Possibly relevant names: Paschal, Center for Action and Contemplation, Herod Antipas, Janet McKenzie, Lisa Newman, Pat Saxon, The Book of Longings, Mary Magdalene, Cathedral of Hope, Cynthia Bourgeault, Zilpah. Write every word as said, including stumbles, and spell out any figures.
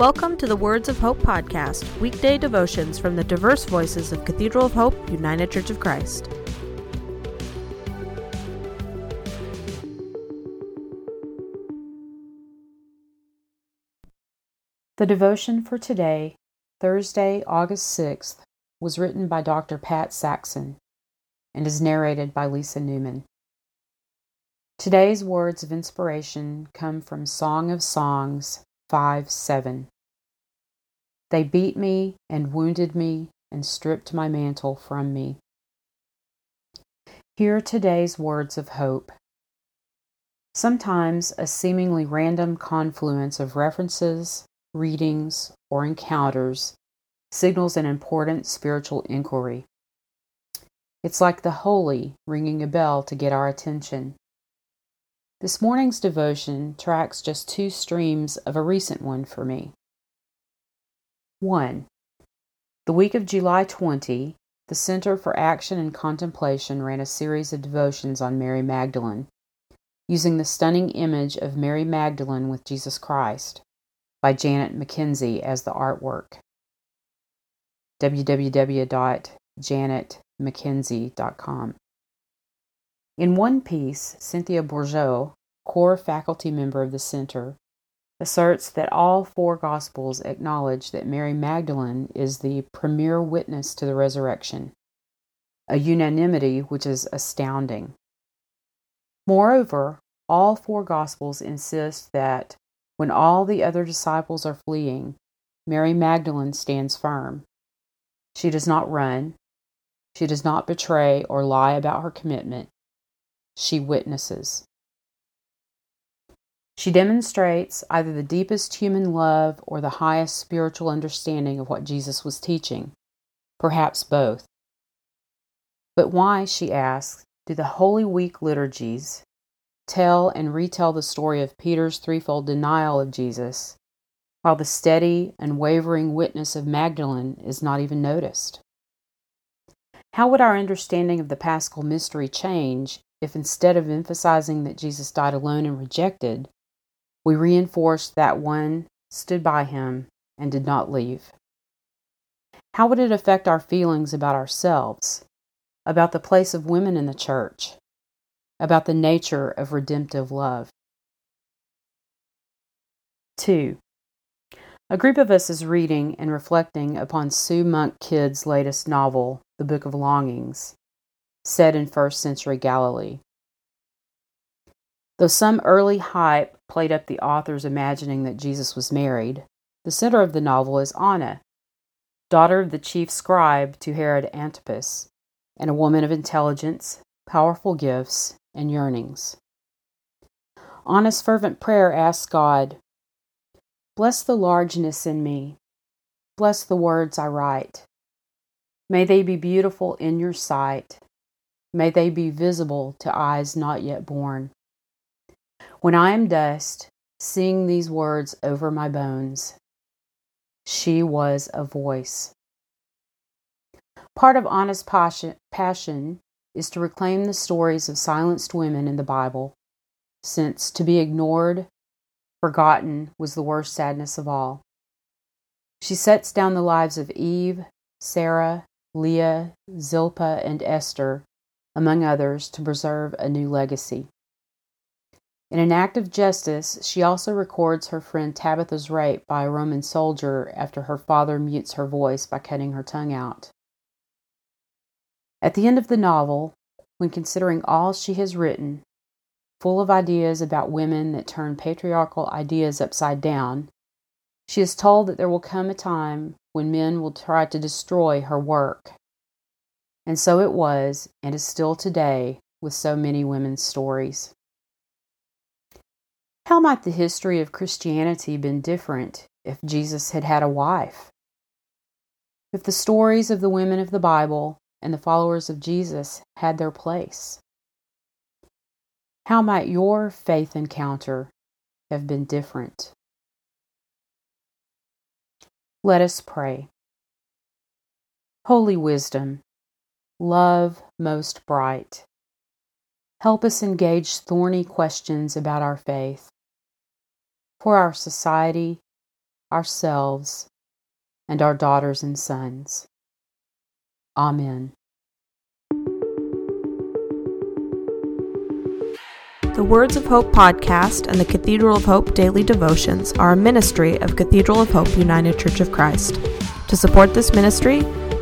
Welcome to the Words of Hope podcast, weekday devotions from the diverse voices of Cathedral of Hope, United Church of Christ. The devotion for today, Thursday, August sixth, was written by Doctor Pat Saxon and is narrated by Lisa Newman. Today's words of inspiration come from Song of Songs five seven. They beat me and wounded me and stripped my mantle from me. Hear today's words of hope. Sometimes a seemingly random confluence of references, readings, or encounters signals an important spiritual inquiry. It's like the holy ringing a bell to get our attention. This morning's devotion tracks just two streams of a recent one for me. One, the week of July twentieth, the Center for Action and Contemplation ran a series of devotions on Mary Magdalene, using the stunning image of Mary Magdalene with Jesus Christ by Janet McKenzie as the artwork. w w w dot janet mckenzie dot com. In one piece, Cynthia Bourgeault, core faculty member of the center, asserts that all four Gospels acknowledge that Mary Magdalene is the premier witness to the resurrection, a unanimity which is astounding. Moreover, all four Gospels insist that when all the other disciples are fleeing, Mary Magdalene stands firm. She does not run. She does not betray or lie about her commitment. She witnesses. She demonstrates either the deepest human love or the highest spiritual understanding of what Jesus was teaching, perhaps both. But why, she asks, do the Holy Week liturgies tell and retell the story of Peter's threefold denial of Jesus, while the steady, unwavering witness of Magdalene is not even noticed? How would our understanding of the Paschal mystery change if instead of emphasizing that Jesus died alone and rejected, we reinforced that one stood by him and did not leave? How would it affect our feelings about ourselves, about the place of women in the church, about the nature of redemptive love? Two, a group of us is reading and reflecting upon Sue Monk Kidd's latest novel, The Book of Longings, set in first century Galilee. Though some early hype played up the author's imagining that Jesus was married, the center of the novel is Anna, daughter of the chief scribe to Herod Antipas, and a woman of intelligence, powerful gifts, and yearnings. Anna's fervent prayer asks God, "Bless the largeness in me. Bless the words I write. May they be beautiful in your sight. May they be visible to eyes not yet born. When I am dust, sing these words over my bones." She was a voice. Part of Anna's passion is to reclaim the stories of silenced women in the Bible, since to be ignored, forgotten, was the worst sadness of all. She sets down the lives of Eve, Sarah, Leah, Zilpah, and Esther, among others, to preserve a new legacy. In an act of justice, she also records her friend Tabitha's rape by a Roman soldier after her father mutes her voice by cutting her tongue out. At the end of the novel, when considering all she has written, full of ideas about women that turn patriarchal ideas upside down, she is told that there will come a time when men will try to destroy her work. And so it was, and is still today, with so many women's stories. How might the history of Christianity been different if Jesus had had a wife? If the stories of the women of the Bible and the followers of Jesus had their place? How might your faith encounter have been different? Let us pray. Holy wisdom, love most bright, help us engage thorny questions about our faith, for our society, ourselves, and our daughters and sons. Amen. The Words of Hope podcast and the Cathedral of Hope Daily Devotions are a ministry of Cathedral of Hope United Church of Christ. To support this ministry,